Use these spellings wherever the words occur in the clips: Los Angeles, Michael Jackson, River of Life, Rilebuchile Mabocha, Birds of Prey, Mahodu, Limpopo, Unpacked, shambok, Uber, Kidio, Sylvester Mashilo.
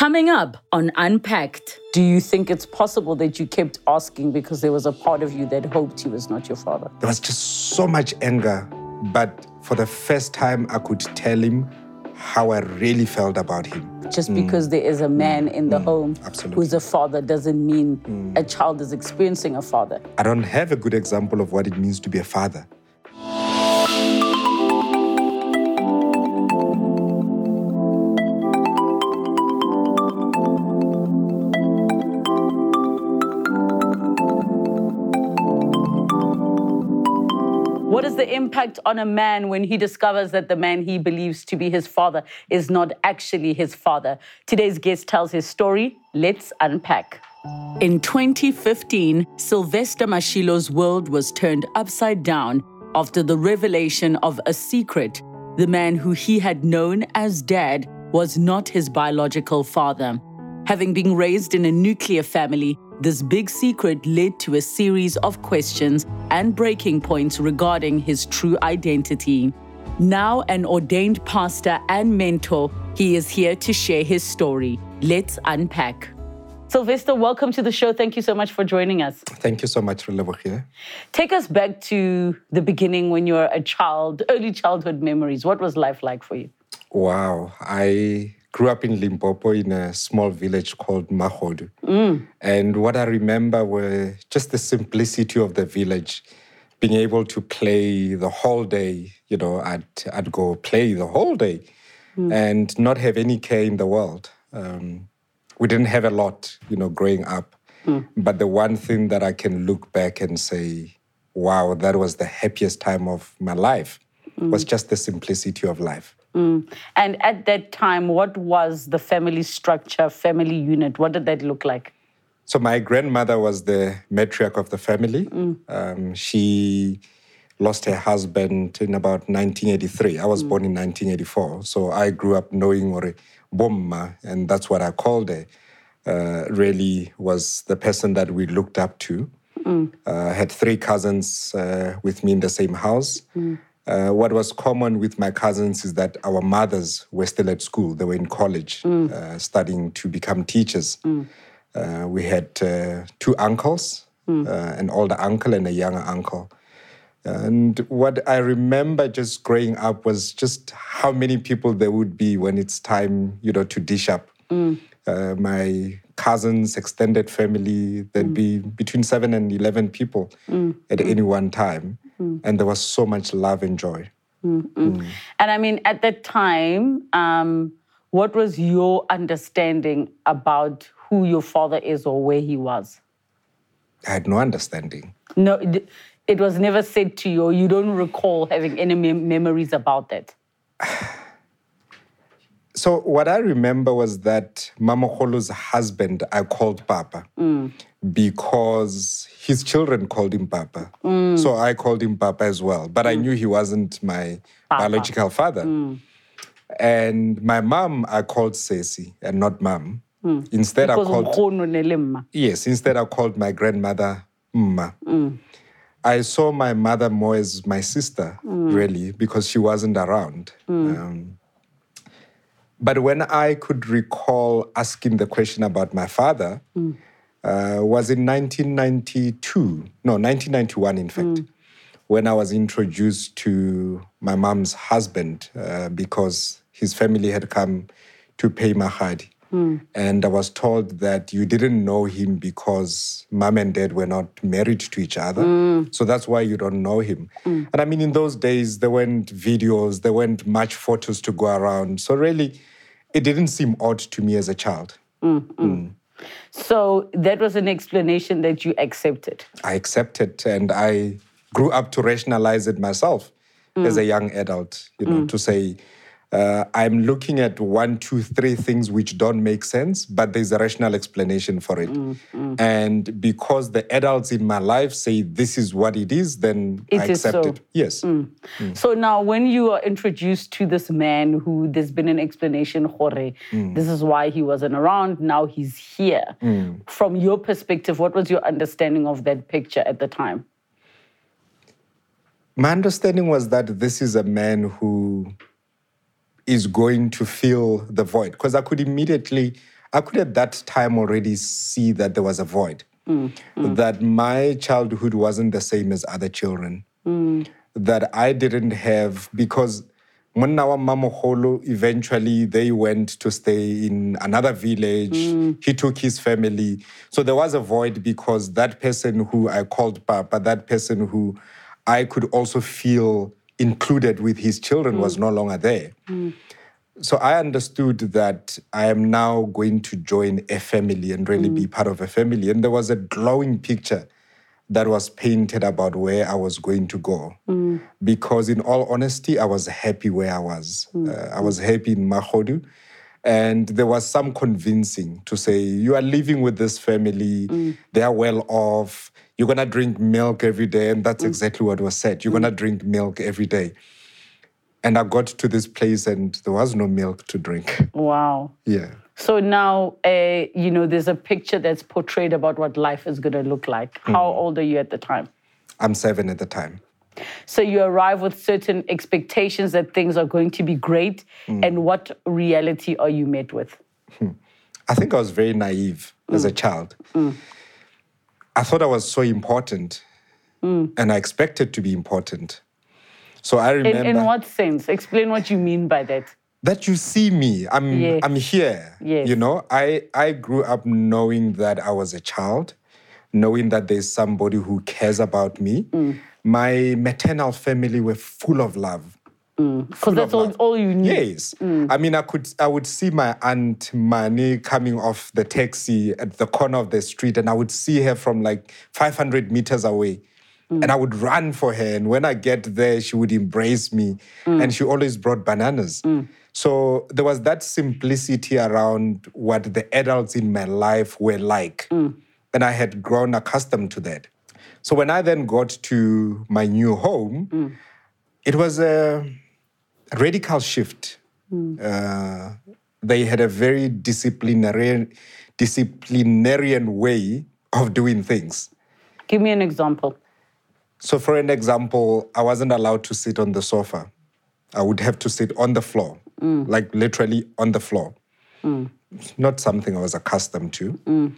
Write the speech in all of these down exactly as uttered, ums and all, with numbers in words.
Coming up on Unpacked. Do you think it's possible that you kept asking because there was a part of you that hoped he was not your father? There was just so much anger, but for the first time I could tell him how I really felt about him. Just mm. because there is a man mm. in the mm. home Absolutely. who's a father doesn't mean mm. a child is experiencing a father. I don't have a good example of what it means to be a father. What is the impact on a man when he discovers that the man he believes to be his father is not actually his father? Today's guest tells his story. Let's unpack. In twenty fifteen, Sylvester Mashilo's world was turned upside down after the revelation of a secret. The man who he had known as Dad was not his biological father. Having been raised in a nuclear family, this big secret led to a series of questions and breaking points regarding his true identity. Now an ordained pastor and mentor, he is here to share his story. Let's unpack. Sylvester, welcome to the show. Thank you so much for joining us. Thank you so much, Rilebuchile. Take us back to the beginning when you were a child, early childhood memories. What was life like for you? Wow, I... grew up in Limpopo in a small village called Mahodu. Mm. And what I remember were just the simplicity of the village, being able to play the whole day. You know, I'd, I'd go play the whole day mm. and not have any care in the world. Um, we didn't have a lot, you know, growing up. Mm. But the one thing that I can look back and say, wow, that was the happiest time of my life, mm. was just the simplicity of life. Mm. And at that time, what was the family structure, family unit? What did that look like? So my grandmother was the matriarch of the family. Mm. Um, she lost her husband in about nineteen eighty-three. I was mm. born in nineteen eighty-foore. So I grew up knowing Ore Bomma, and that's what I called her. Uh, really was the person that we looked up to. Mm. Uh, had three cousins uh, with me in the same house. Mm. Uh, what was common with my cousins is that our mothers were still at school. They were in college, mm. uh, studying to become teachers. Mm. Uh, we had uh, two uncles, mm. uh, an older uncle and a younger uncle. And what I remember just growing up was just how many people there would be when it's time, you know, to dish up. Mm. Uh, my cousins, extended family, there'd mm. be between seven and eleven people mm. at mm. any one time. Mm. And there was so much love and joy. Mm. And I mean, at that time, um, what was your understanding about who your father is or where he was? I had no understanding. No, it was never said to you, or you don't recall having any mem- memories about that? So what I remember was that Mama Kholo's husband, I called Papa mm. because his children called him Papa. Mm. So I called him Papa as well. But mm. I knew he wasn't my Papa. biological father. Mm. And my mom, I called Sesi and not Mom. Mm. Instead, because I called... Yes, instead I called my grandmother Mma. Mm. I saw my mother more as my sister, mm. really, because she wasn't around. Mm. Um, But when I could recall asking the question about my father, mm. uh, was in nineteen ninety-two, no, nineteen ninety-one, in fact, mm. when I was introduced to my mom's husband uh, because his family had come to pay Mahadi. Mm. And I was told that you didn't know him because Mom and Dad were not married to each other. Mm. So that's why you don't know him. Mm. And I mean, in those days, there weren't videos, there weren't much photos to go around. So really, it didn't seem odd to me as a child. Mm-hmm. Mm. So that was an explanation that you accepted? I accepted, and I grew up to rationalize it myself mm. as a young adult, you know, mm. to say... Uh, I'm looking at one, two, three things which don't make sense, but there's a rational explanation for it. Mm, mm. And because the adults in my life say this is what it is, then it I is accept so. it. Yes. Mm. Mm. So now when you are introduced to this man who there's been an explanation, Jorge, mm. this is why he wasn't around, now he's here. Mm. From your perspective, what was your understanding of that picture at the time? My understanding was that this is a man who... is going to fill the void. Because I could immediately I could at that time already see that there was a void, mm. Mm. that my childhood wasn't the same as other children, mm. that I didn't have, because Munawa Mamoholo, eventually they went to stay in another village. Mm. He took his family. So there was a void, because that person who I called Papa, that person who I could also feel included with his children, mm. was no longer there. Mm. So I understood that I am now going to join a family and really mm. be part of a family. And there was a glowing picture that was painted about where I was going to go. Mm. Because in all honesty, I was happy where I was. Mm. Uh, I was happy in Mahodu. And there was some convincing to say, you are living with this family, mm. they are well off, you're going to drink milk every day. And that's mm. exactly what was said. You're mm. going to drink milk every day. And I got to this place and there was no milk to drink. Wow. Yeah. So now, uh, you know, there's a picture that's portrayed about what life is going to look like. Mm. How old are you at the time? I'm seven at the time. So you arrive with certain expectations that things are going to be great. Mm. And what reality are you met with? Hmm. I think I was very naive mm. as a child. Mm. I thought I was so important mm. and I expected to be important. So I remember... In, in what sense? Explain what you mean by that. That you see me, I'm yes. I'm here, yes. you know. I, I grew up knowing that I was a child, knowing that there's somebody who cares about me. Mm. My maternal family were full of love. Because mm. that's all, all you need. Yes. Mm. I mean, I could I would see my aunt Mani coming off the taxi at the corner of the street, and I would see her from like five hundred meters away. Mm. And I would run for her. And when I get there, she would embrace me. Mm. And she always brought bananas. Mm. So there was that simplicity around what the adults in my life were like. Mm. And I had grown accustomed to that. So when I then got to my new home, mm. it was a radical shift. Mm. Uh, they had a very disciplinarian, disciplinarian way of doing things. Give me an example. So for an example, I wasn't allowed to sit on the sofa. I would have to sit on the floor, mm. like literally on the floor. Mm. Not something I was accustomed to. Mm.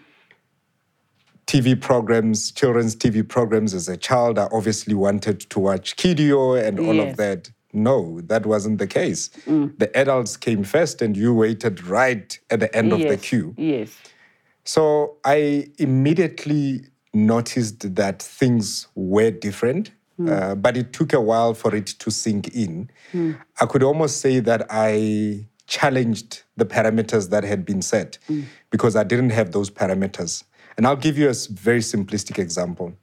T V programs, children's T V programs as a child, I obviously wanted to watch Kidio and yes. all of that. No, that wasn't the case. Mm. The adults came first and you waited right at the end yes. of the queue. Yes. So I immediately noticed that things were different, mm. uh, but it took a while for it to sink in. Mm. I could almost say that I challenged the parameters that had been set mm. because I didn't have those parameters. And I'll give you a very simplistic example.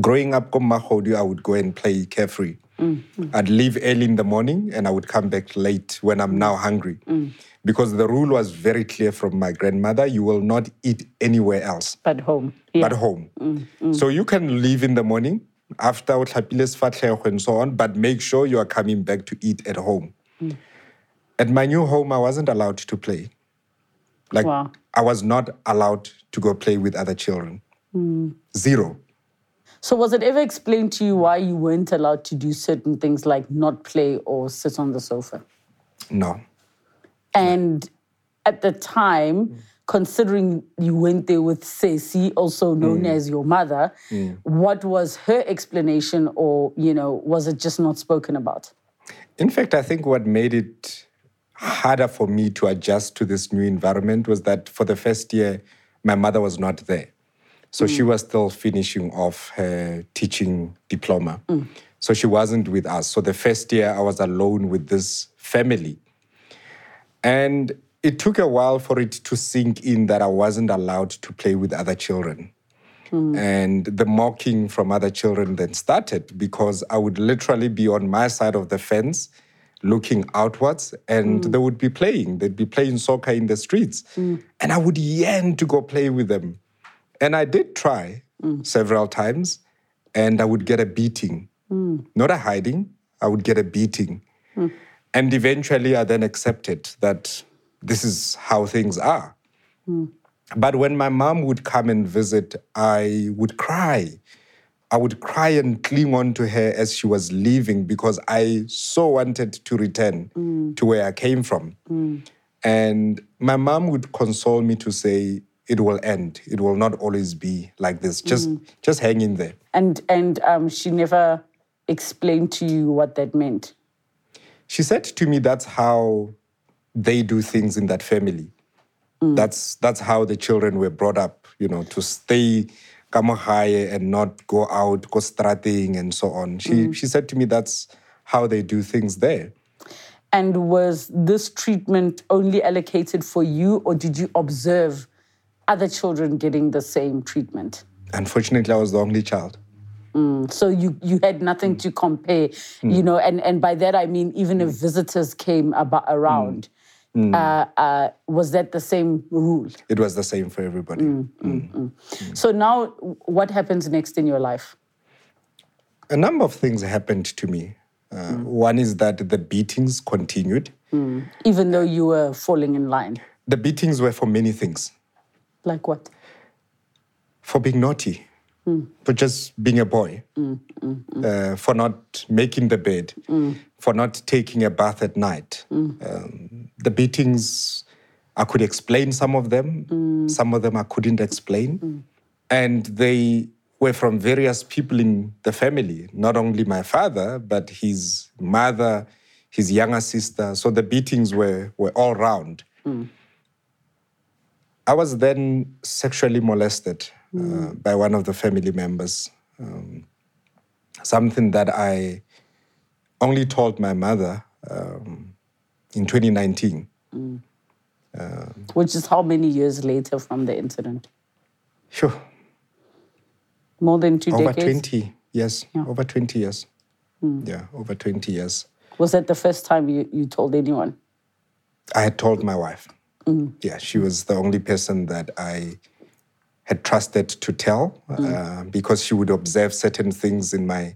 Growing up in Mahodu, I would go and play carefree. Mm. I'd leave early in the morning and I would come back late when I'm now hungry mm. because the rule was very clear from my grandmother, you will not eat anywhere else. But home. Yeah. But home. Mm. Mm. So you can leave in the morning after and so on, but make sure you are coming back to eat at home. Mm. At my new home, I wasn't allowed to play. Like wow. I was not allowed to go play with other children. Mm. Zero. So was it ever explained to you why you weren't allowed to do certain things like not play or sit on the sofa? No. And at the time, mm. considering you went there with Sesi, also known mm. as your mother, mm. what was her explanation, or, you know, was it just not spoken about? In fact, I think what made it harder for me to adjust to this new environment was that for the first year, my mother was not there. So mm. she was still finishing off her teaching diploma. Mm. So she wasn't with us. So the first year I was alone with this family. And it took a while for it to sink in that I wasn't allowed to play with other children. Mm. And the mocking from other children then started, because I would literally be on my side of the fence looking outwards, and mm. they would be playing. They'd be playing soccer in the streets. Mm. And I would yearn to go play with them. And I did try mm. several times, and I would get a beating. Mm. Not a hiding, I would get a beating. Mm. And eventually I then accepted that this is how things are. Mm. But when my mom would come and visit, I would cry. I would cry and cling on to her as she was leaving, because I so wanted to return mm. to where I came from. Mm. And my mom would console me to say, it will end. It will not always be like this. Just mm. just hang in there. And and um, she never explained to you what that meant? She said to me that's how they do things in that family. Mm. That's that's how the children were brought up, you know, to stay kamogae and not go out, go strating and so on. She mm. she said to me that's how they do things there. And was this treatment only allocated for you, or did you observe other children getting the same treatment? Unfortunately, I was the only child. Mm, so you, you had nothing mm. to compare, mm. you know, and, and by that I mean even mm. if visitors came about, around, mm. uh, uh, was that the same rule? It was the same for everybody. Mm, mm, mm. Mm. Mm. So now what happens next in your life? A number of things happened to me. Uh, mm. One is that the beatings continued. Mm. Even though you were falling in line? The beatings were for many things. Like what? For being naughty, mm. for just being a boy, mm, mm, mm. Uh, for not making the bed, mm. for not taking a bath at night. Mm. Um, the beatings, I could explain some of them, mm. some of them I couldn't explain. Mm. And they were from various people in the family, not only my father, but his mother, his younger sister. So the beatings were, were all round. Mm. I was then sexually molested uh, mm. by one of the family members. Um, something that I only told my mother um, in twenty nineteen. Mm. Uh, Which is how many years later from the incident? Sure. More than two over decades? twenty, yes. Yeah. Over twenty years. Mm. Yeah, over twenty years. Was that the first time you, you told anyone? I had told my wife. Mm. Yeah, she was the only person that I had trusted to tell mm. uh, because she would observe certain things in my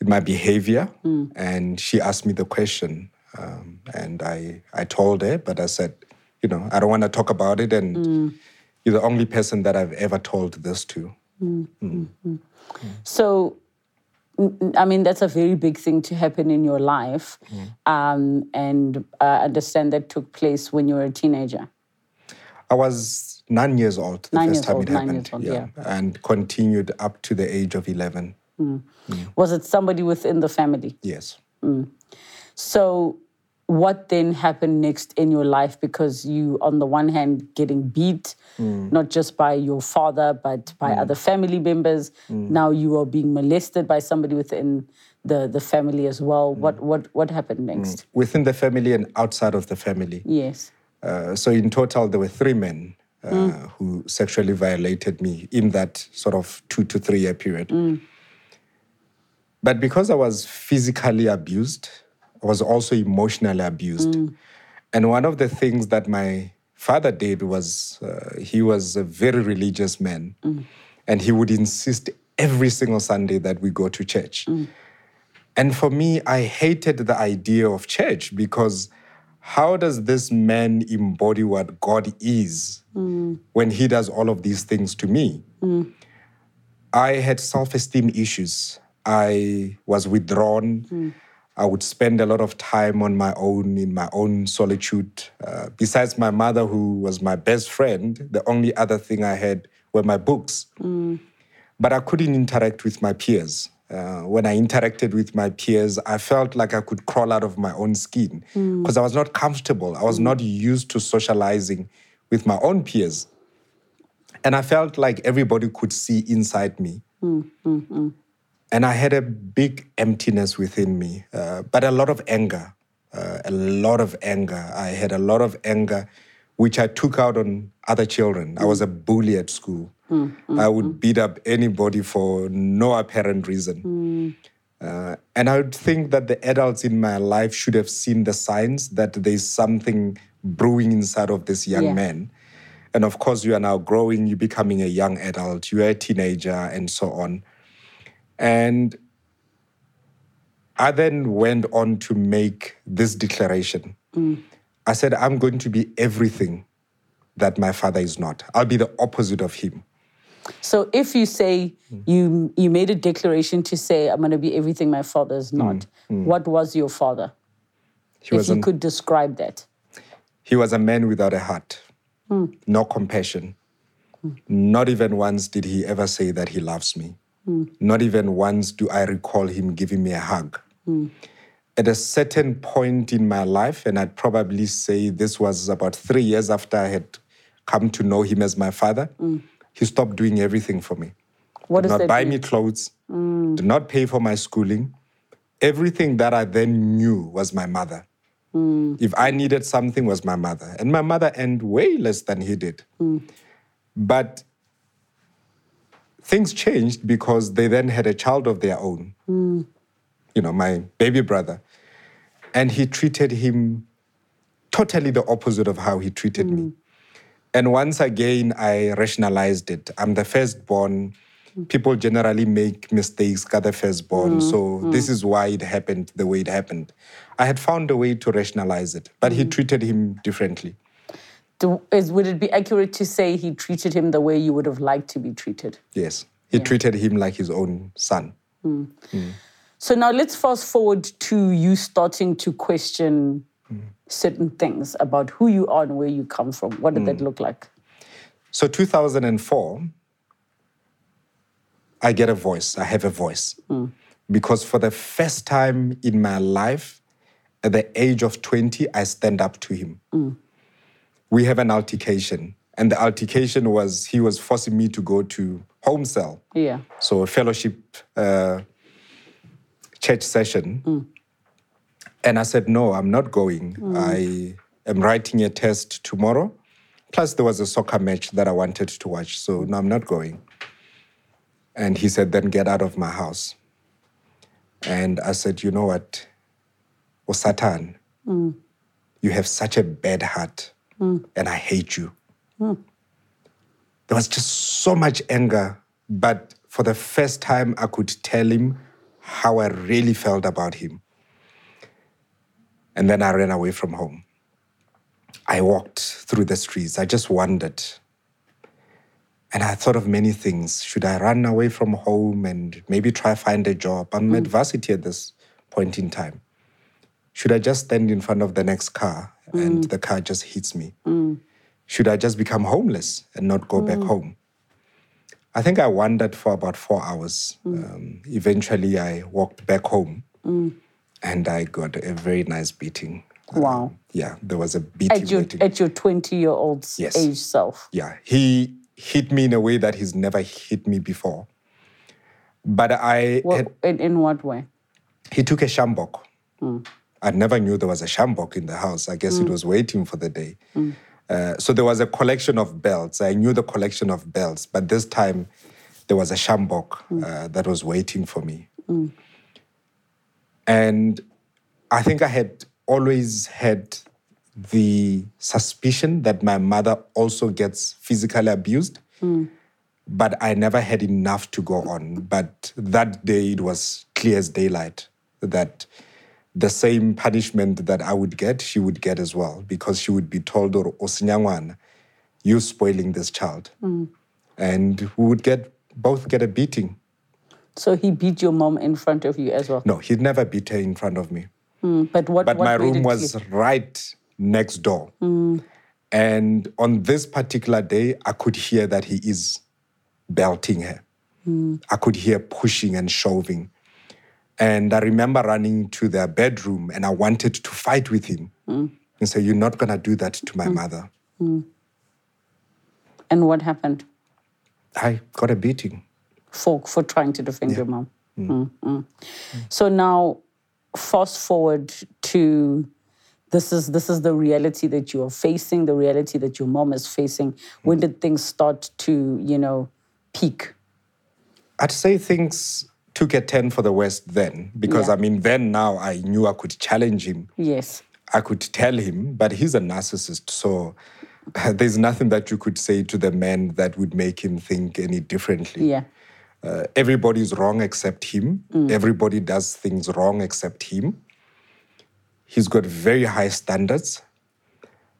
in my behavior. Mm. And she asked me the question. Um, and I, I told her, but I said, you know, I don't want to talk about it. And mm. you're the only person that I've ever told this to. Mm. Mm. Mm. So, I mean, that's a very big thing to happen in your life. Mm. Um, and I uh, understand that took place when you were a teenager. I was nine years old the nine first time old, it happened. Nine years old, yeah. yeah. And continued up to the age of eleven. Mm. Mm. Was it somebody within the family? Yes. Mm. So what then happened next in your life? Because you, on the one hand, getting beat, mm. not just by your father, but by mm. other family members. Mm. Now you are being molested by somebody within the, the family as well. Mm. What what what happened next? Mm. Within the family and outside of the family. Yes. Uh, so in total, there were three men uh, mm. who sexually violated me in that sort of two to three year period. Mm. But because I was physically abused, I was also emotionally abused. Mm. And one of the things that my father did was uh, he was a very religious man. Mm. And he would insist every single Sunday that we go to church. Mm. And for me, I hated the idea of church because how does this man embody what God is mm. when he does all of these things to me? Mm. I had self-esteem issues. I was withdrawn. Mm. I would spend a lot of time on my own, in my own solitude. Uh, besides my mother, who was my best friend, the only other thing I had were my books. Mm. But I couldn't interact with my peers. Uh, when I interacted with my peers, I felt like I could crawl out of my own skin because mm. I was not comfortable. I was not used to socializing with my own peers. And I felt like everybody could see inside me. Mm, mm, mm. And I had a big emptiness within me, uh, but a lot of anger, uh, a lot of anger. I had a lot of anger, which I took out on other children. I was a bully at school. Mm, mm, I would mm. beat up anybody for no apparent reason. Mm. Uh, and I would think that the adults in my life should have seen the signs that there's something brewing inside of this young yeah. man. And of course, you are now growing, you're becoming a young adult, you're a teenager, and so on. And I then went on to make this declaration. Mm. I said, I'm going to be everything that my father is not. I'll be the opposite of him. So if you say mm. you you made a declaration to say, I'm going to be everything my father is not, mm. Mm. what was your father? He if you could describe that. He was a man without a heart, mm. no compassion. Mm. Not even once did he ever say that he loves me. Mm. Not even once do I recall him giving me a hug. Mm. At a certain point in my life, and I'd probably say this was about three years after I had come to know him as my father, mm. he stopped doing everything for me. What did does not buy mean? me clothes, mm. did not pay for my schooling. Everything that I then knew was my mother. Mm. If I needed something, it was my mother. And my mother earned way less than he did. Mm. But things changed because they then had a child of their own. Mm. You know, my baby brother. And he treated him totally the opposite of how he treated mm. me. And once again, I rationalized it. I'm the firstborn. Mm. People generally make mistakes at the firstborn. Mm. So mm. this is why it happened the way it happened. I had found a way to rationalize it, but mm. he treated him differently. Do, is, would it be accurate to say he treated him the way you would have liked to be treated? Yes. He yeah. treated him like his own son. Mm. Mm. So now let's fast forward to you starting to question mm. certain things about who you are and where you come from. What did mm. that look like? So two thousand four, I get a voice. I have a voice. Mm. Because for the first time in my life, at the age of twenty, I stand up to him. Mm. We have an altercation. And the altercation was he was forcing me to go to home cell. Yeah. So a fellowship... Uh, church session. Mm. And I said, no, I'm not going. Mm. I am writing a test tomorrow. Plus, there was a soccer match that I wanted to watch. So, no, I'm not going. And he said, then get out of my house. And I said, you know what? Oh, Satan, mm. you have such a bad heart. Mm. And I hate you. Mm. There was just so much anger. But for the first time, I could tell him how I really felt about him. And then I ran away from home. I walked through the streets. I just wandered. And I thought of many things. Should I run away from home and maybe try to find a job? I'm mm. at varsity at this point in time. Should I just stand in front of the next car mm. and the car just hits me? Mm. Should I just become homeless and not go mm. back home? I think I wandered for about four hours. Mm. Um, eventually, I walked back home mm. and I got a very nice beating. Wow. Um, yeah, there was a beating. At your, beating. At your twenty-year-old's yes. age self. Yeah, he hit me in a way that he's never hit me before. But I... What, had, in, in what way? He took a shambok. Mm. I never knew there was a shambok in the house. I guess mm. it was waiting for the day. Mm. Uh, so there was a collection of belts. I knew the collection of belts, but this time there was a shambok mm. uh, that was waiting for me. Mm. And I think I had always had the suspicion that my mother also gets physically abused, mm. but I never had enough to go on. But that day it was clear as daylight that the same punishment that I would get, she would get as well, because she would be told, Osinyangwana, you're spoiling this child. Mm. And we would get both get a beating. So he beat your mom in front of you as well? No, he'd never beat her in front of me. Mm. But what? But what my room was you... right next door. Mm. And on this particular day, I could hear that he is belting her. Mm. I could hear pushing and shoving. And I remember running to their bedroom and I wanted to fight with him mm. and say, you're not going to do that to my mm. mother. Mm. And what happened? I got a beating. For for trying to defend yeah. your mom. Mm. Mm. Mm. Mm. So now, fast forward to this is this is the reality that you are facing, the reality that your mom is facing. Mm. When did things start to, you know, peak? I'd say things... took a turn for the worst then. Because, yeah. I mean, then now I knew I could challenge him. Yes. I could tell him, but he's a narcissist. So uh, there's nothing that you could say to the man that would make him think any differently. Yeah. Uh, everybody's wrong except him. Mm. Everybody does things wrong except him. He's got very high standards.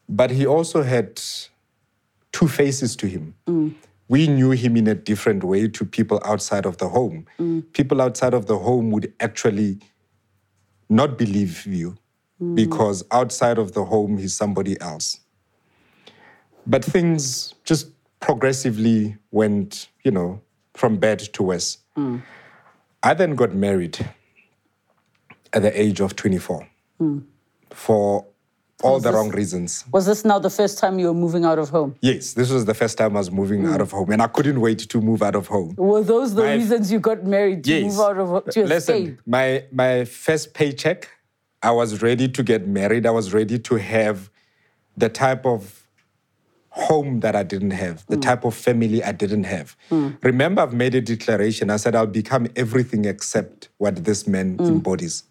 But he also had two faces to him. Mm. We knew him in a different way to people outside of the home. Mm. People outside of the home would actually not believe you. mm. because outside of the home, he's somebody else. But things just progressively went, you know, from bad to worse. Mm. I then got married at the age of twenty-four mm. for all was the this, wrong reasons. Was this now the first time you were moving out of home? Yes, this was the first time I was moving mm. out of home, and I couldn't wait to move out of home. Were those the my, reasons you got married, to yes. move out of to Listen, escape? My, my first paycheck, I was ready to get married. I was ready to have the type of home that I didn't have, the mm. type of family I didn't have. Mm. Remember, I've made a declaration. I said, I'll become everything except what this man mm. embodies.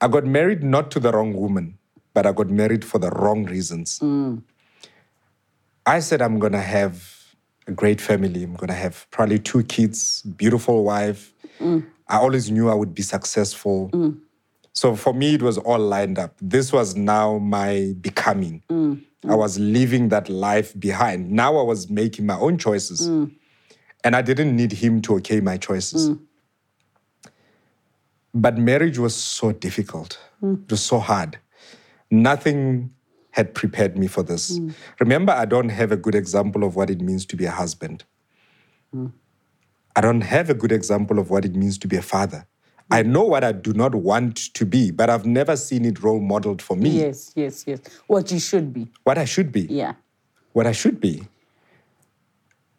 I got married not to the wrong woman, but I got married for the wrong reasons. Mm. I said, I'm going to have a great family. I'm going to have probably two kids, beautiful wife. Mm. I always knew I would be successful. Mm. So for me, it was all lined up. This was now my becoming. Mm. I was leaving that life behind. Now I was making my own choices. Mm. And I didn't need him to okay my choices. Mm. But marriage was so difficult. Mm. It was so hard. Nothing had prepared me for this. Mm. Remember, I don't have a good example of what it means to be a husband. Mm. I don't have a good example of what it means to be a father. I know what I do not want to be, but I've never seen it role modeled for me. Yes, yes, yes. What you should be. What I should be. Yeah. What I should be.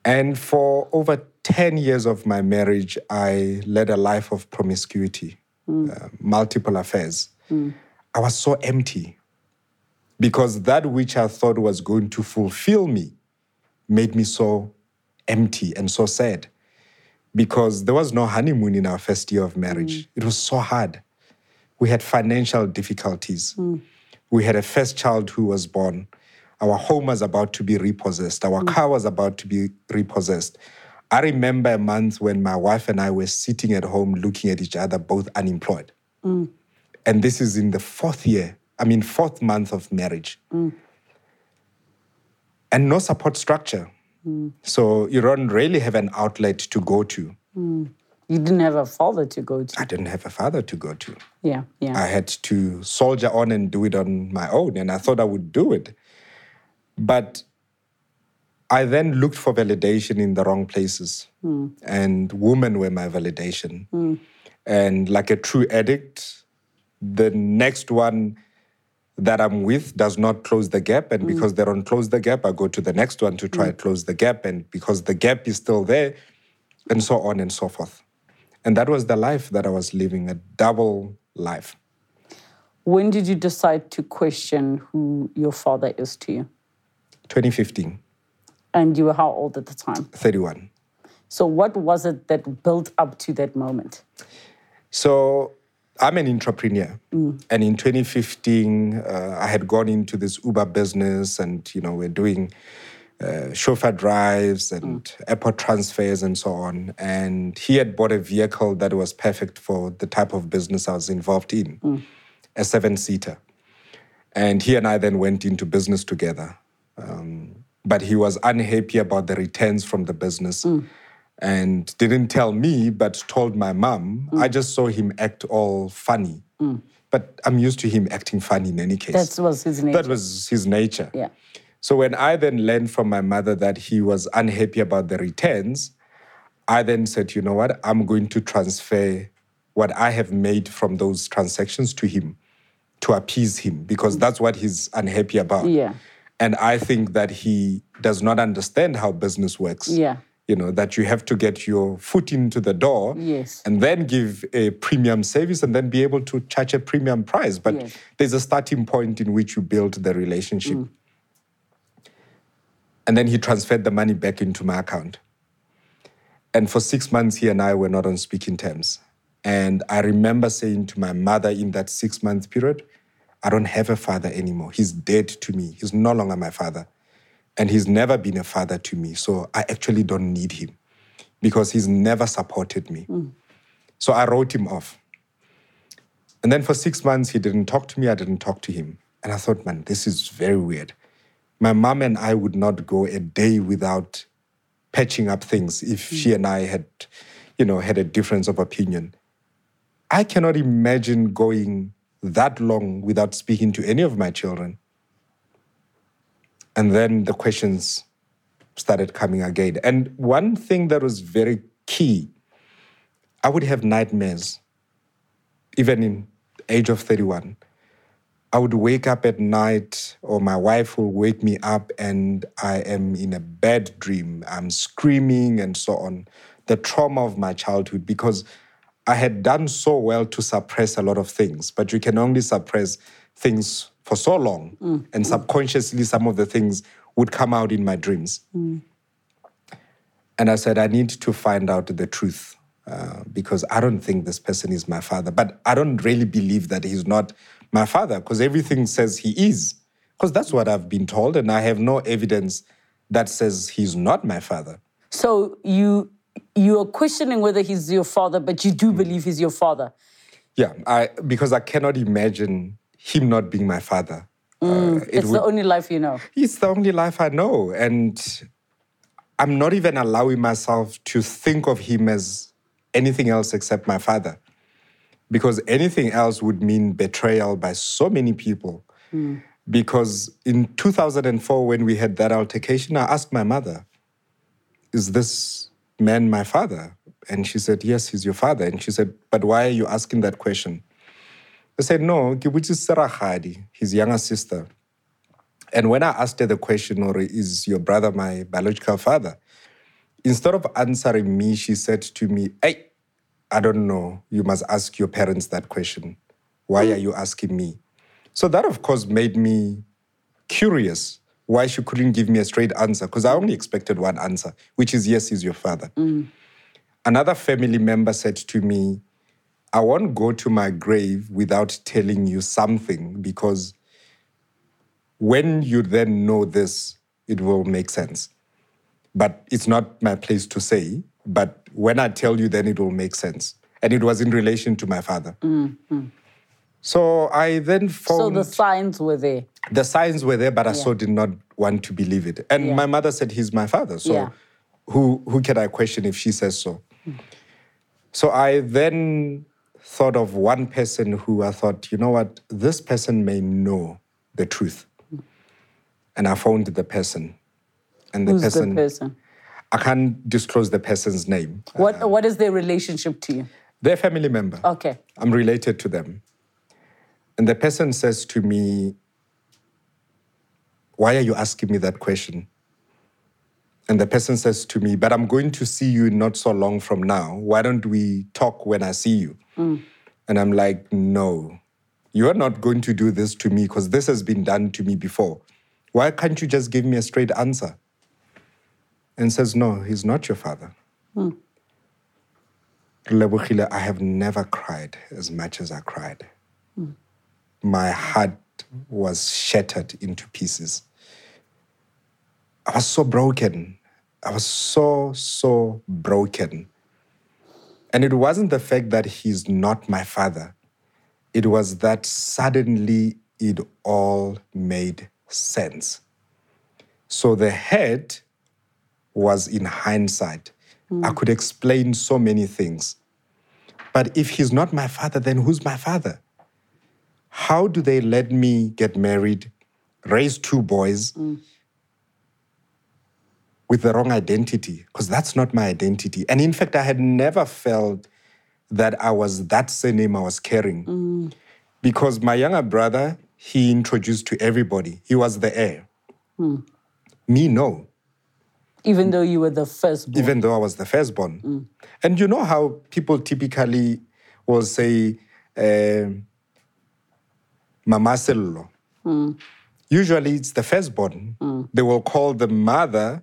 And for over ten years of my marriage, I led a life of promiscuity, mm. uh, multiple affairs. Mm. I was so empty because that which I thought was going to fulfill me made me so empty and so sad. Because there was no honeymoon in our first year of marriage. Mm. It was so hard. We had financial difficulties. Mm. We had a first child who was born. Our home was about to be repossessed. Our mm. car was about to be repossessed. I remember a month when my wife and I were sitting at home looking at each other, both unemployed. Mm. And this is in the fourth year, I mean, fourth month of marriage. Mm. And no support structure. Mm. So you don't really have an outlet to go to. Mm. You didn't have a father to go to. I didn't have a father to go to. Yeah, yeah. I had to soldier on and do it on my own, and I thought I would do it. But I then looked for validation in the wrong places, mm. and women were my validation. Mm. And like a true addict, the next one that I'm with does not close the gap. And mm. because they don't close the gap, I go to the next one to try mm. to close the gap. And because the gap is still there, and so on and so forth. And that was the life that I was living, a double life. When did you decide to question who your father is to you? twenty fifteen. And you were how old at the time? thirty-one. So what was it that built up to that moment? So I'm an entrepreneur, mm. and in twenty fifteen, uh, I had gone into this Uber business, and you know we're doing uh, chauffeur drives and mm. airport transfers and so on. And he had bought a vehicle that was perfect for the type of business I was involved in, mm. a seven-seater. And he and I then went into business together. Um, but he was unhappy about the returns from the business. Mm. And didn't tell me, but told my mom. Mm. I just saw him act all funny. Mm. But I'm used to him acting funny in any case. That was his nature. That was his nature. Yeah. So when I then learned from my mother that he was unhappy about the returns, I then said, you know what, I'm going to transfer what I have made from those transactions to him, to appease him, because mm. that's what he's unhappy about. Yeah. And I think that he does not understand how business works. Yeah. You know, that you have to get your foot into the door, yes. and then give a premium service and then be able to charge a premium price. But yes. there's a starting point in which you build the relationship. Mm. And then he transferred the money back into my account. And for six months, he and I were not on speaking terms. And I remember saying to my mother in that six-month period, I don't have a father anymore. He's dead to me. He's no longer my father. And he's never been a father to me, so I actually don't need him because he's never supported me. Mm. So I wrote him off. And then for six months, he didn't talk to me, I didn't talk to him. And I thought, man, this is very weird. My mom and I would not go a day without patching up things if mm. she and I had, you know, had a difference of opinion. I cannot imagine going that long without speaking to any of my children. And then the questions started coming again. And one thing that was very key, I would have nightmares, even in age of thirty-one. I would wake up at night, or my wife will wake me up, and I am in a bad dream. I'm screaming and so on. The trauma of my childhood, because I had done so well to suppress a lot of things, but you can only suppress things for so long. Mm. And subconsciously, some of the things would come out in my dreams. Mm. And I said, I need to find out the truth uh, because I don't think this person is my father. But I don't really believe that he's not my father, because everything says he is, because that's what I've been told, and I have no evidence that says he's not my father. So you... You are questioning whether he's your father, but you do believe he's your father. Yeah, I, because I cannot imagine him not being my father. Mm, uh, it it's would, the only life you know. It's the only life I know. And I'm not even allowing myself to think of him as anything else except my father. Because anything else would mean betrayal by so many people. Mm. Because in two thousand four, when we had that altercation, I asked my mother, is this... man, my father? And she said, yes, he's your father. And she said, but why are you asking that question? I said, no, Kibuti Sarahadi, his younger sister. And when I asked her the question, or is your brother my biological father? Instead of answering me, she said to me, hey, I don't know. You must ask your parents that question. Why are you asking me? So that, of course, made me curious why she couldn't give me a straight answer, because I only expected one answer, which is, yes, he's your father. Mm. Another family member said to me, I won't go to my grave without telling you something, because when you then know this, it will make sense. But it's not my place to say, but when I tell you, then it will make sense. And it was in relation to my father. Mm-hmm. So I then found... So the signs were there. The signs were there, but I yeah. so did not want to believe it. And yeah. my mother said, he's my father. So yeah. who who can I question if she says so? Mm. So I then thought of one person who I thought, you know what, this person may know the truth. Mm. And I found the person. And the Who's person, the person? I can't disclose the person's name. What uh, What is their relationship to you? They're a family member. Okay. I'm related to them. And the person says to me, why are you asking me that question? And the person says to me, but I'm going to see you not so long from now. Why don't we talk when I see you? Mm. And I'm like, no, you're not going to do this to me, because this has been done to me before. Why can't you just give me a straight answer? And says, no, he's not your father. Mm. Rilebuchile, I have never cried as much as I cried. Mm. My heart was shattered into pieces. I was so broken. I was so, so broken. And it wasn't the fact that he's not my father. It was that suddenly it all made sense. So the head was in hindsight. Mm. I could explain so many things. But if he's not my father, then who's my father? How do they let me get married, raise two boys mm. with the wrong identity? Because that's not my identity. And in fact, I had never felt that I was that surname I was carrying. Mm. Because my younger brother, he introduced to everybody. He was the heir. Mm. Me, no. Even though you were the firstborn? Even though I was the firstborn. Mm. And you know how people typically will say... Uh, Mama Sello. Mm. Usually it's the firstborn. Mm. They will call the mother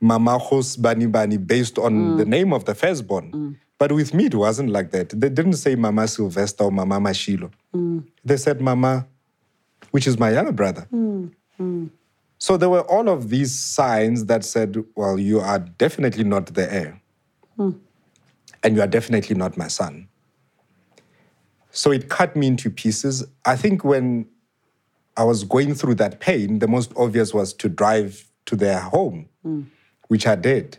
Mama Khos Bani Bani based on mm. the name of the firstborn. Mm. But with me, it wasn't like that. They didn't say Mama Sylvester or Mama Mashilo. Mm. They said Mama, which is my younger brother. Mm. Mm. So there were all of these signs that said, well, you are definitely not the heir. Mm. And you are definitely not my son. So it cut me into pieces. I think when I was going through that pain, the most obvious was to drive to their home, mm. which I did.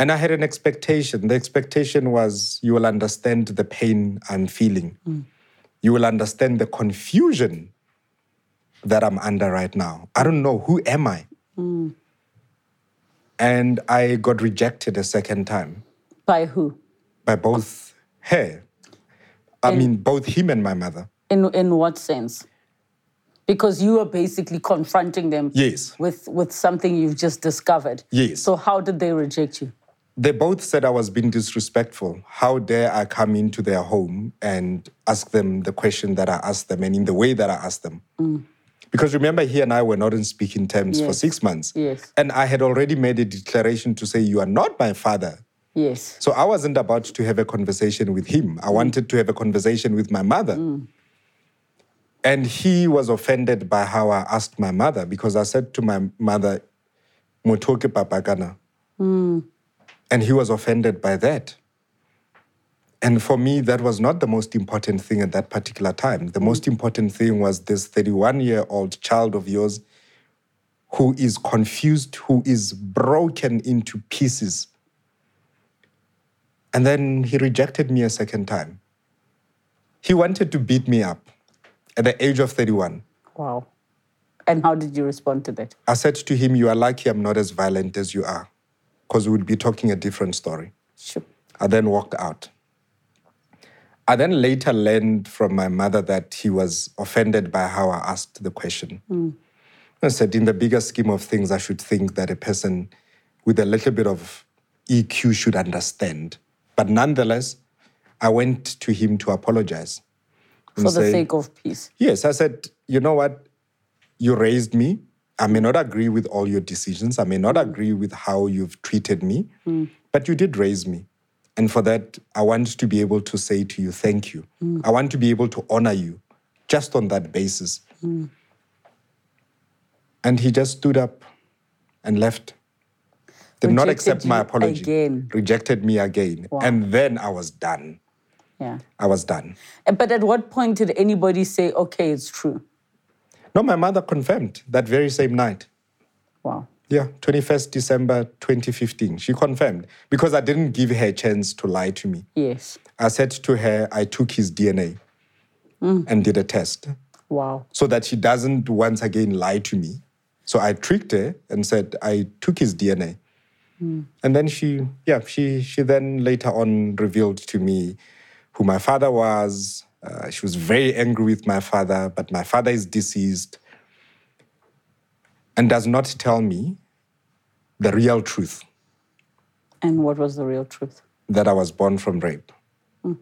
And I had an expectation. The expectation was, you will understand the pain I'm feeling. Mm. you will understand the confusion that I'm under right now. I don't know, who am I? Mm. And I got rejected a second time. By who? By both her. I in, mean, both him and my mother. In in what sense? Because you were basically confronting them yes. with, with something you've just discovered. Yes. So how did they reject you? They both said I was being disrespectful. How dare I come into their home and ask them the question that I asked them and in the way that I asked them. Mm. Because remember, he and I were not in speaking terms yes. for six months. Yes. And I had already made a declaration to say, you are not my father. Yes. So I wasn't about to have a conversation with him. I wanted to have a conversation with my mother. Mm. And he was offended by how I asked my mother, because I said to my mother, Motoke papakana. Mm. And he was offended by that. And for me, that was not the most important thing at that particular time. The most important thing was this thirty-one-year-old child of yours who is confused, who is broken into pieces. And then he rejected me a second time. He wanted to beat me up at the age of thirty-one. Wow. And how did you respond to that? I said to him, you are lucky I'm not as violent as you are, because we would be talking a different story. Sure. I then walked out. I then later learned from my mother that he was offended by how I asked the question. Mm. I said, in the bigger scheme of things, I should think that a person with a little bit of E Q should understand. But nonetheless, I went to him to apologize. For the say, sake of peace. Yes, I said, you know what? You raised me. I may not agree with all your decisions. I may not agree with how you've treated me. Mm. But you did raise me. And for that, I want to be able to say to you, thank you. Mm. I want to be able to honor you just on that basis. Mm. And he just stood up and left. Did rejected not accept my apology. Again. Rejected me again. Wow. And then I was done. Yeah. I was done. But at what point did anybody say, okay, it's true? No, my mother confirmed that very same night. Wow. Yeah, twenty-first of December, twenty fifteen. She confirmed. Because I didn't give her a chance to lie to me. Yes. I said to her, I took his D N A mm. and did a test. Wow. So that she doesn't once again lie to me. So I tricked her and said, I took his D N A. Mm. And then she, yeah, she, she then later on revealed to me who my father was. Uh, she was very angry with my father, but my father is deceased. And does not tell me the real truth. And what was the real truth? That I was born from rape. Mm.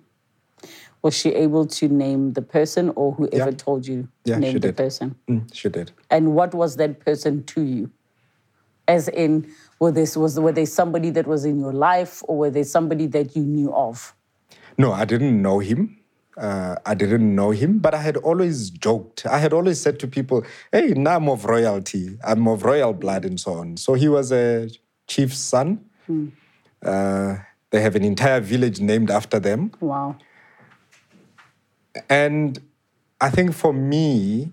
Was she able to name the person or whoever yeah. told you to yeah, name the person? Mm, she did. And what was that person to you? As in, were, this, was, were they somebody that was in your life or were they somebody that you knew of? No, I didn't know him. Uh, I didn't know him, but I had always joked. I had always said to people, hey, now I'm of royalty. I'm of royal blood and so on. So he was a chief's son. Mm. Uh, they have an entire village named after them. Wow. And I think for me,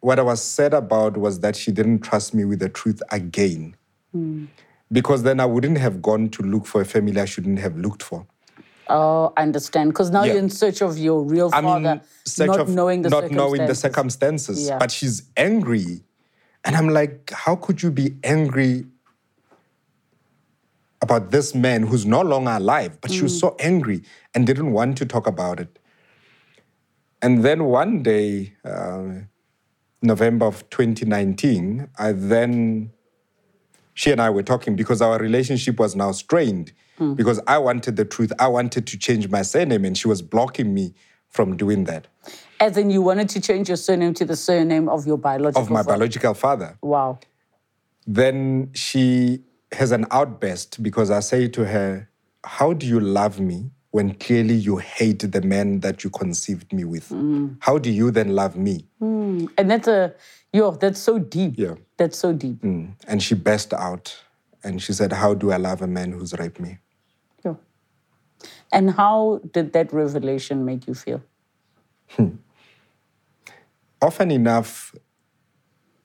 what I was sad about was that she didn't trust me with the truth again. Mm. Because then I wouldn't have gone to look for a family I shouldn't have looked for. Oh, I understand. Because now yeah. you're in search of your real I'm father, not of, knowing the not circumstances. Not knowing the circumstances. Yeah. But she's angry. And I'm like, how could you be angry about this man who's no longer alive? But mm. she was so angry and didn't want to talk about it. And then one day, uh, November of twenty nineteen, I then... She and I were talking because our relationship was now strained mm. because I wanted the truth. I wanted to change my surname and she was blocking me from doing that. As in you wanted to change your surname to the surname of your biological father? Of my father. biological father. Wow. Then she has an outburst because I say to her, how do you love me when clearly you hate the man that you conceived me with? Mm. How do you then love me? Mm. And that's a... Yo, that's so deep. Yeah. That's so deep. Mm. And she burst out and she said, how do I love a man who's raped me? Yo. And how did that revelation make you feel? Hmm. Often enough,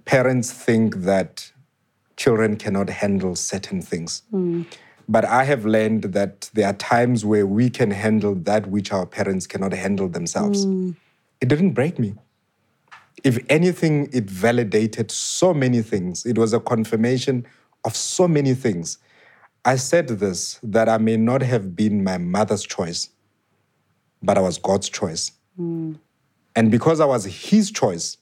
parents think that children cannot handle certain things. Mm. But I have learned that there are times where we can handle that which our parents cannot handle themselves. Mm. It didn't break me. If anything, it validated so many things. It was a confirmation of so many things. I said this, that I may not have been my mother's choice, but I was God's choice. Mm. And because I was his choice,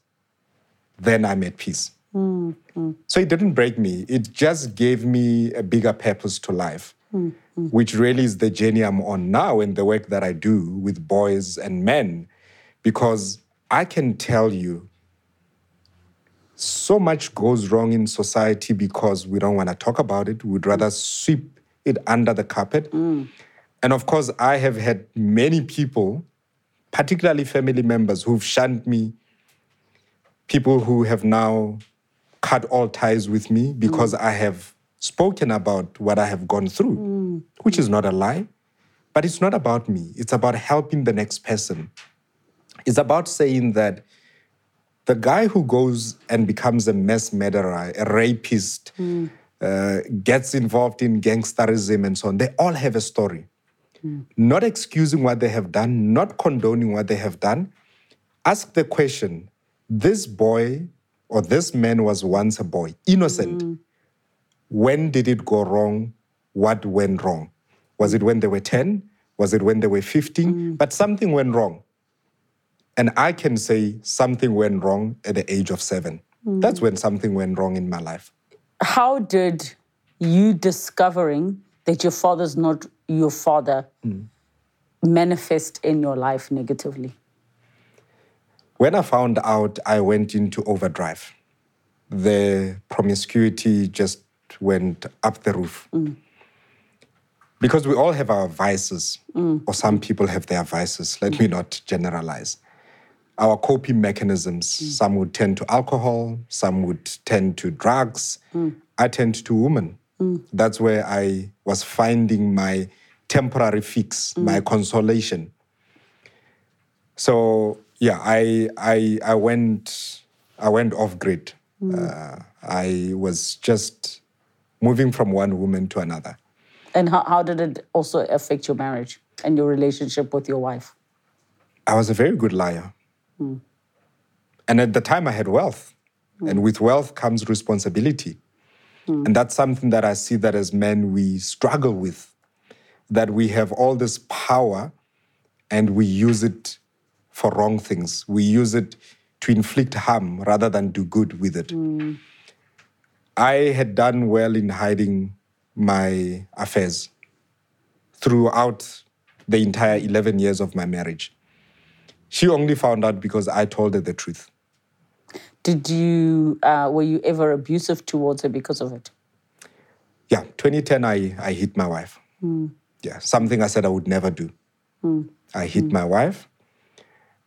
then I made peace. Mm-hmm. So it didn't break me. It just gave me a bigger purpose to life, mm-hmm. which really is the journey I'm on now and the work that I do with boys and men. Because I can tell you, so much goes wrong in society because we don't want to talk about it. We'd rather sweep it under the carpet. Mm. And of course, I have had many people, particularly family members, who've shunned me, people who have now cut all ties with me because mm. I have spoken about what I have gone through, mm. which is not a lie. But it's not about me. It's about helping the next person. It's about saying that the guy who goes and becomes a mass murderer, a rapist, mm. uh, gets involved in gangsterism and so on, they all have a story. Mm. Not excusing what they have done, not condoning what they have done. Ask the question, this boy or this man was once a boy, innocent. Mm. When did it go wrong? What went wrong? Was it when they were ten? Was it when they were fifteen? Mm. But something went wrong. And I can say something went wrong at the age of seven. Mm. That's when something went wrong in my life. How did you discovering that your father's not your father mm. manifest in your life negatively? When I found out, I went into overdrive. The promiscuity just went up the roof. Mm. Because we all have our vices, mm. or some people have their vices. Let mm. me not generalize. Our coping mechanisms, mm. some would tend to alcohol, some would tend to drugs. Mm. I tend to women. Mm. That's where I was finding my temporary fix, mm. my consolation. So, yeah, I I I went I went off grid. Mm. Uh, I was just moving from one woman to another. And how, how did it also affect your marriage and your relationship with your wife? I was a very good liar. Mm. And at the time I had wealth. Mm. And with wealth comes responsibility. Mm. And that's something that I see that as men we struggle with. That we have all this power and we use it for wrong things. We use it to inflict harm rather than do good with it. Mm. I had done well in hiding my affairs throughout the entire eleven years of my marriage. She only found out because I told her the truth. Did you, uh, were you ever abusive towards her because of it? Yeah, twenty ten, I, I hit my wife. Mm. Yeah, something I said I would never do. Mm. I hit mm. my wife.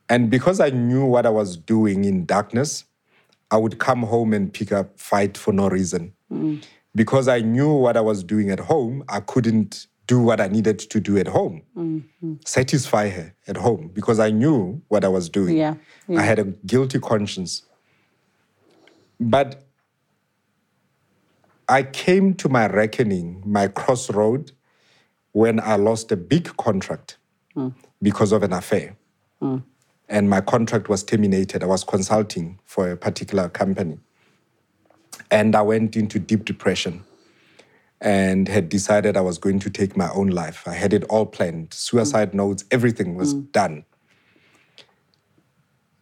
And because I knew what I was doing in darkness, I would come home and pick up fight for no reason. Mm. Because I knew what I was doing at home, I couldn't do what I needed to do at home, mm-hmm. satisfy her at home, because I knew what I was doing. Yeah, yeah. I had a guilty conscience. But I came to my reckoning, my crossroad, when I lost a big contract mm. because of an affair. Mm. And my contract was terminated. I was consulting for a particular company. And I went into deep depression and had decided I was going to take my own life. I had it all planned. Suicide mm. notes, everything was mm. done.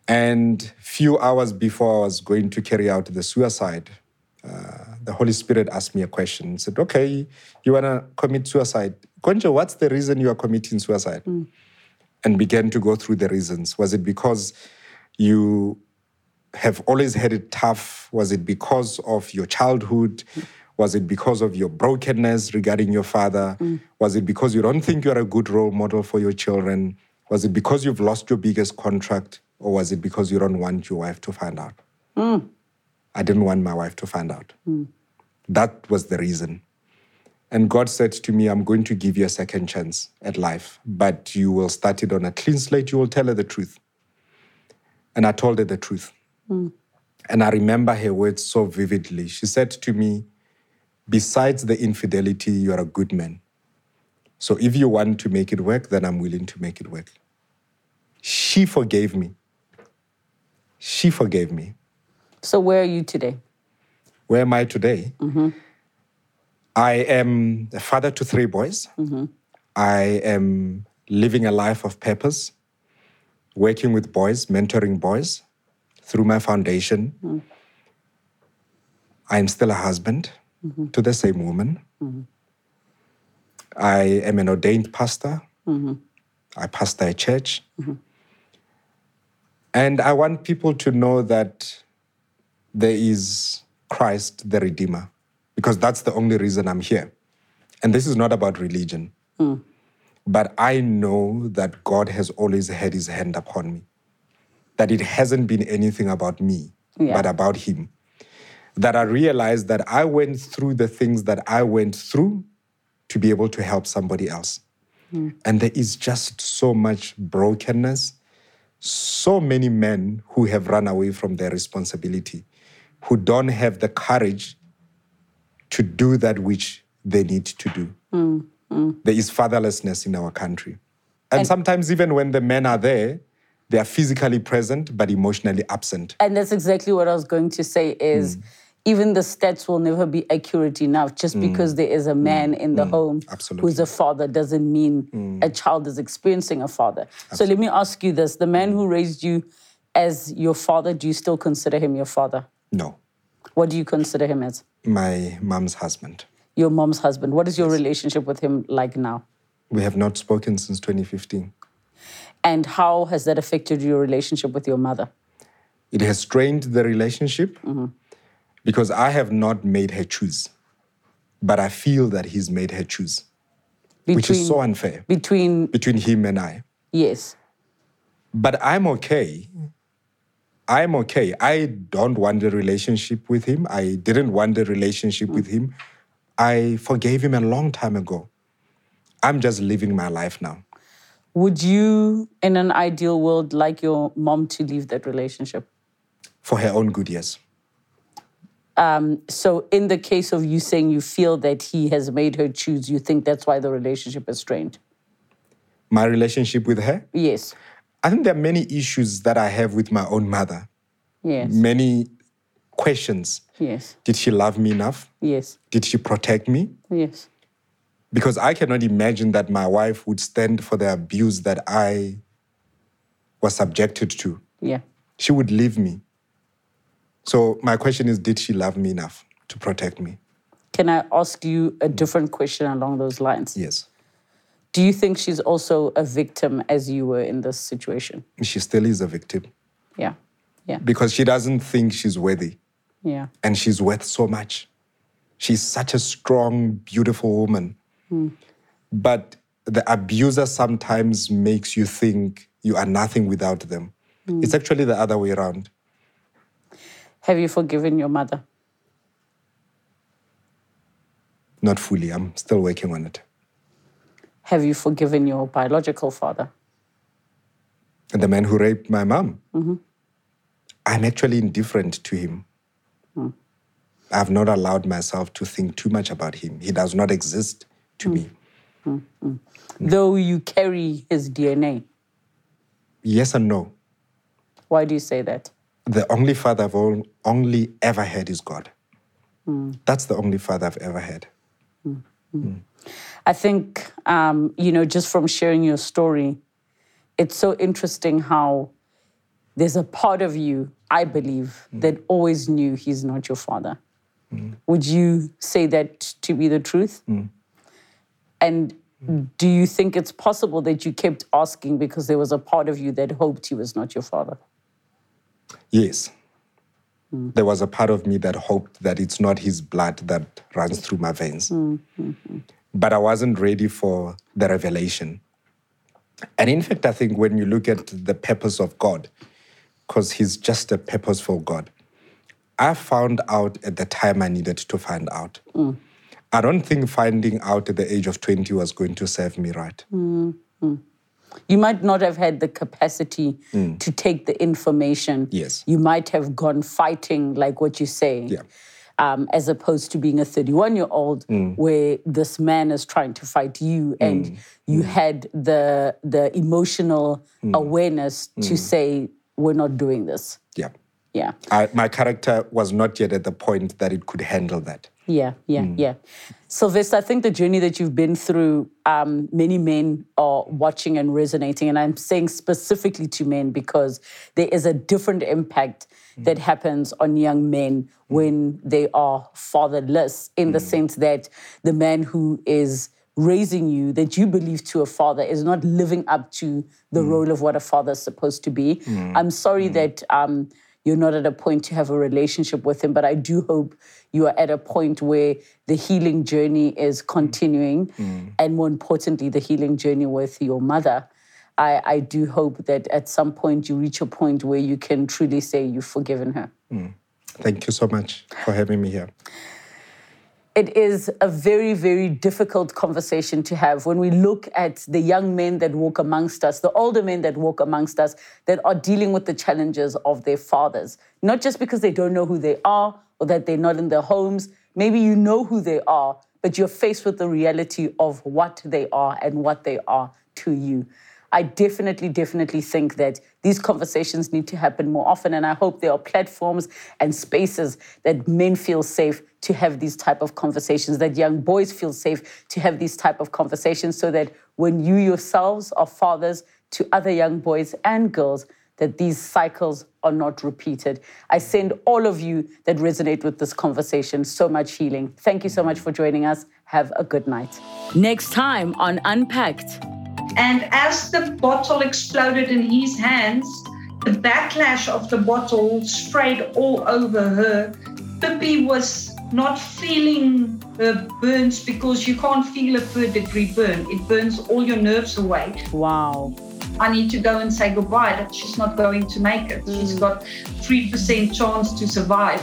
And few hours before I was going to carry out the suicide, uh, the Holy Spirit asked me a question. He said, okay, you want to commit suicide? Konjo, what's the reason you are committing suicide? Mm. And began to go through the reasons. Was it because you have always had it tough? Was it because of your childhood? Mm. Was it because of your brokenness regarding your father? Mm. Was it because you don't think you're a good role model for your children? Was it because you've lost your biggest contract? Or was it because you don't want your wife to find out? Mm. I didn't want my wife to find out. Mm. That was the reason. And God said to me, I'm going to give you a second chance at life, but you will start it on a clean slate. You will tell her the truth. And I told her the truth. Mm. And I remember her words so vividly. She said to me, besides the infidelity, you are a good man. So if you want to make it work, then I'm willing to make it work. She forgave me. She forgave me. So where are you today? Where am I today? Mm-hmm. I am a father to three boys. Mm-hmm. I am living a life of purpose, working with boys, mentoring boys through my foundation. Mm-hmm. I am still a husband mm-hmm. to the same woman. Mm-hmm. I am an ordained pastor. Mm-hmm. I pastor a church. Mm-hmm. And I want people to know that there is Christ, the Redeemer, because that's the only reason I'm here. And this is not about religion. Mm. But I know that God has always had his hand upon me, that it hasn't been anything about me, yeah. but about him. That I realized that I went through the things that I went through to be able to help somebody else. Mm. And there is just so much brokenness, so many men who have run away from their responsibility, who don't have the courage to do that which they need to do. Mm. Mm. There is fatherlessness in our country. And, and sometimes even when the men are there, they are physically present but emotionally absent. And that's exactly what I was going to say is, mm. even the stats will never be accurate enough. Just mm. because there is a man mm. in the mm. home Absolutely. Who's a father doesn't mean mm. a child is experiencing a father. Absolutely. So let me ask you this. The man who raised you as your father, do you still consider him your father? No. What do you consider him as? My mom's husband. Your mom's husband. What is your yes. relationship with him like now? We have not spoken since twenty fifteen. And how has that affected your relationship with your mother? It has strained the relationship mm-hmm. because I have not made her choose. But I feel that he's made her choose, between, which is so unfair. Between... Between him and I. Yes. But I'm okay. I'm okay. I don't want a relationship with him. I didn't want a relationship mm-hmm. with him. I forgave him a long time ago. I'm just living my life now. Would you, in an ideal world, like your mom to leave that relationship? For her own good, yes. Um, so in the case of you saying you feel that he has made her choose, you think that's why the relationship is strained? My relationship with her? Yes. I think there are many issues that I have with my own mother. Yes. Many questions. Yes. Did she love me enough? Yes. Did she protect me? Yes. Because I cannot imagine that my wife would stand for the abuse that I was subjected to. Yeah. She would leave me. So my question is, did she love me enough to protect me? Can I ask you a different question along those lines? Yes. Do you think she's also a victim as you were in this situation? She still is a victim. Yeah. Yeah. Because she doesn't think she's worthy. Yeah. And she's worth so much. She's such a strong, beautiful woman. Mm. But the abuser sometimes makes you think you are nothing without them. Mm. It's actually the other way around. Have you forgiven your mother? Not fully. I'm still working on it. Have you forgiven your biological father? And the man who raped my mom? Mm-hmm. I'm actually indifferent to him. Hmm. I've not allowed myself to think too much about him. He does not exist to mm. me. Mm. Mm. Mm. Though you carry his D N A? Yes and no. Why do you say that? The only father I've all, only ever had is God. Mm. That's the only father I've ever had. Mm. Mm. I think, um, you know, just from sharing your story, it's so interesting how there's a part of you, I believe, mm. that always knew he's not your father. Mm. Would you say that to be the truth? Mm. And mm. do you think it's possible that you kept asking because there was a part of you that hoped he was not your father? Yes. Mm. There was a part of me that hoped that it's not his blood that runs through my veins. Mm. Mm-hmm. But I wasn't ready for the revelation. And in fact, I think when you look at the purpose of God, because he's just a purposeful God. I found out at the time I needed to find out. Mm. I don't think finding out at the age of twenty was going to serve me right. Mm-hmm. You might not have had the capacity mm. to take the information. Yes. You might have gone fighting, like what you say, yeah. um, as opposed to being a thirty-one-year-old mm. where this man is trying to fight you and mm. you mm. had the, the emotional mm. awareness mm. to say, we're not doing this. Yeah. Yeah. I, my character was not yet at the point that it could handle that. Yeah, yeah, mm. yeah. Sylvester, I think the journey that you've been through, um, many men are watching and resonating. And I'm saying specifically to men because there is a different impact mm. that happens on young men when they are fatherless, in mm. the sense that the man who is raising you, that you believe to a father, is not living up to the mm. role of what a father is supposed to be. Mm. I'm sorry mm. that... Um, You're not at a point to have a relationship with him, but I do hope you are at a point where the healing journey is continuing, mm. and more importantly, the healing journey with your mother. I, I do hope that at some point you reach a point where you can truly say you've forgiven her. Mm. Thank you so much for having me here. It is a very, very difficult conversation to have when we look at the young men that walk amongst us, the older men that walk amongst us, that are dealing with the challenges of their fathers. Not just because they don't know who they are or that they're not in their homes. Maybe you know who they are, but you're faced with the reality of what they are and what they are to you. I definitely, definitely think that these conversations need to happen more often, and I hope there are platforms and spaces that men feel safe to have these type of conversations, that young boys feel safe to have these type of conversations, so that when you yourselves are fathers to other young boys and girls, that these cycles are not repeated. I send all of you that resonate with this conversation so much healing. Thank you so much for joining us. Have a good night. Next time on Unpacked. And as the bottle exploded in his hands, the backlash of the bottle sprayed all over her. Pippi was not feeling her burns, because you can't feel a third degree burn. It burns all your nerves away. Wow. I need to go and say goodbye, that she's not going to make it. Mm. She's got three percent chance to survive.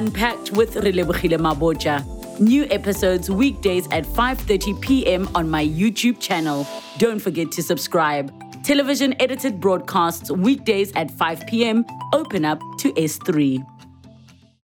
Unpacked with Rilebuchile Mabocha. New episodes weekdays at five thirty p.m. on my YouTube channel. Don't forget to subscribe. Television edited broadcasts weekdays at five p.m. Open up to S three.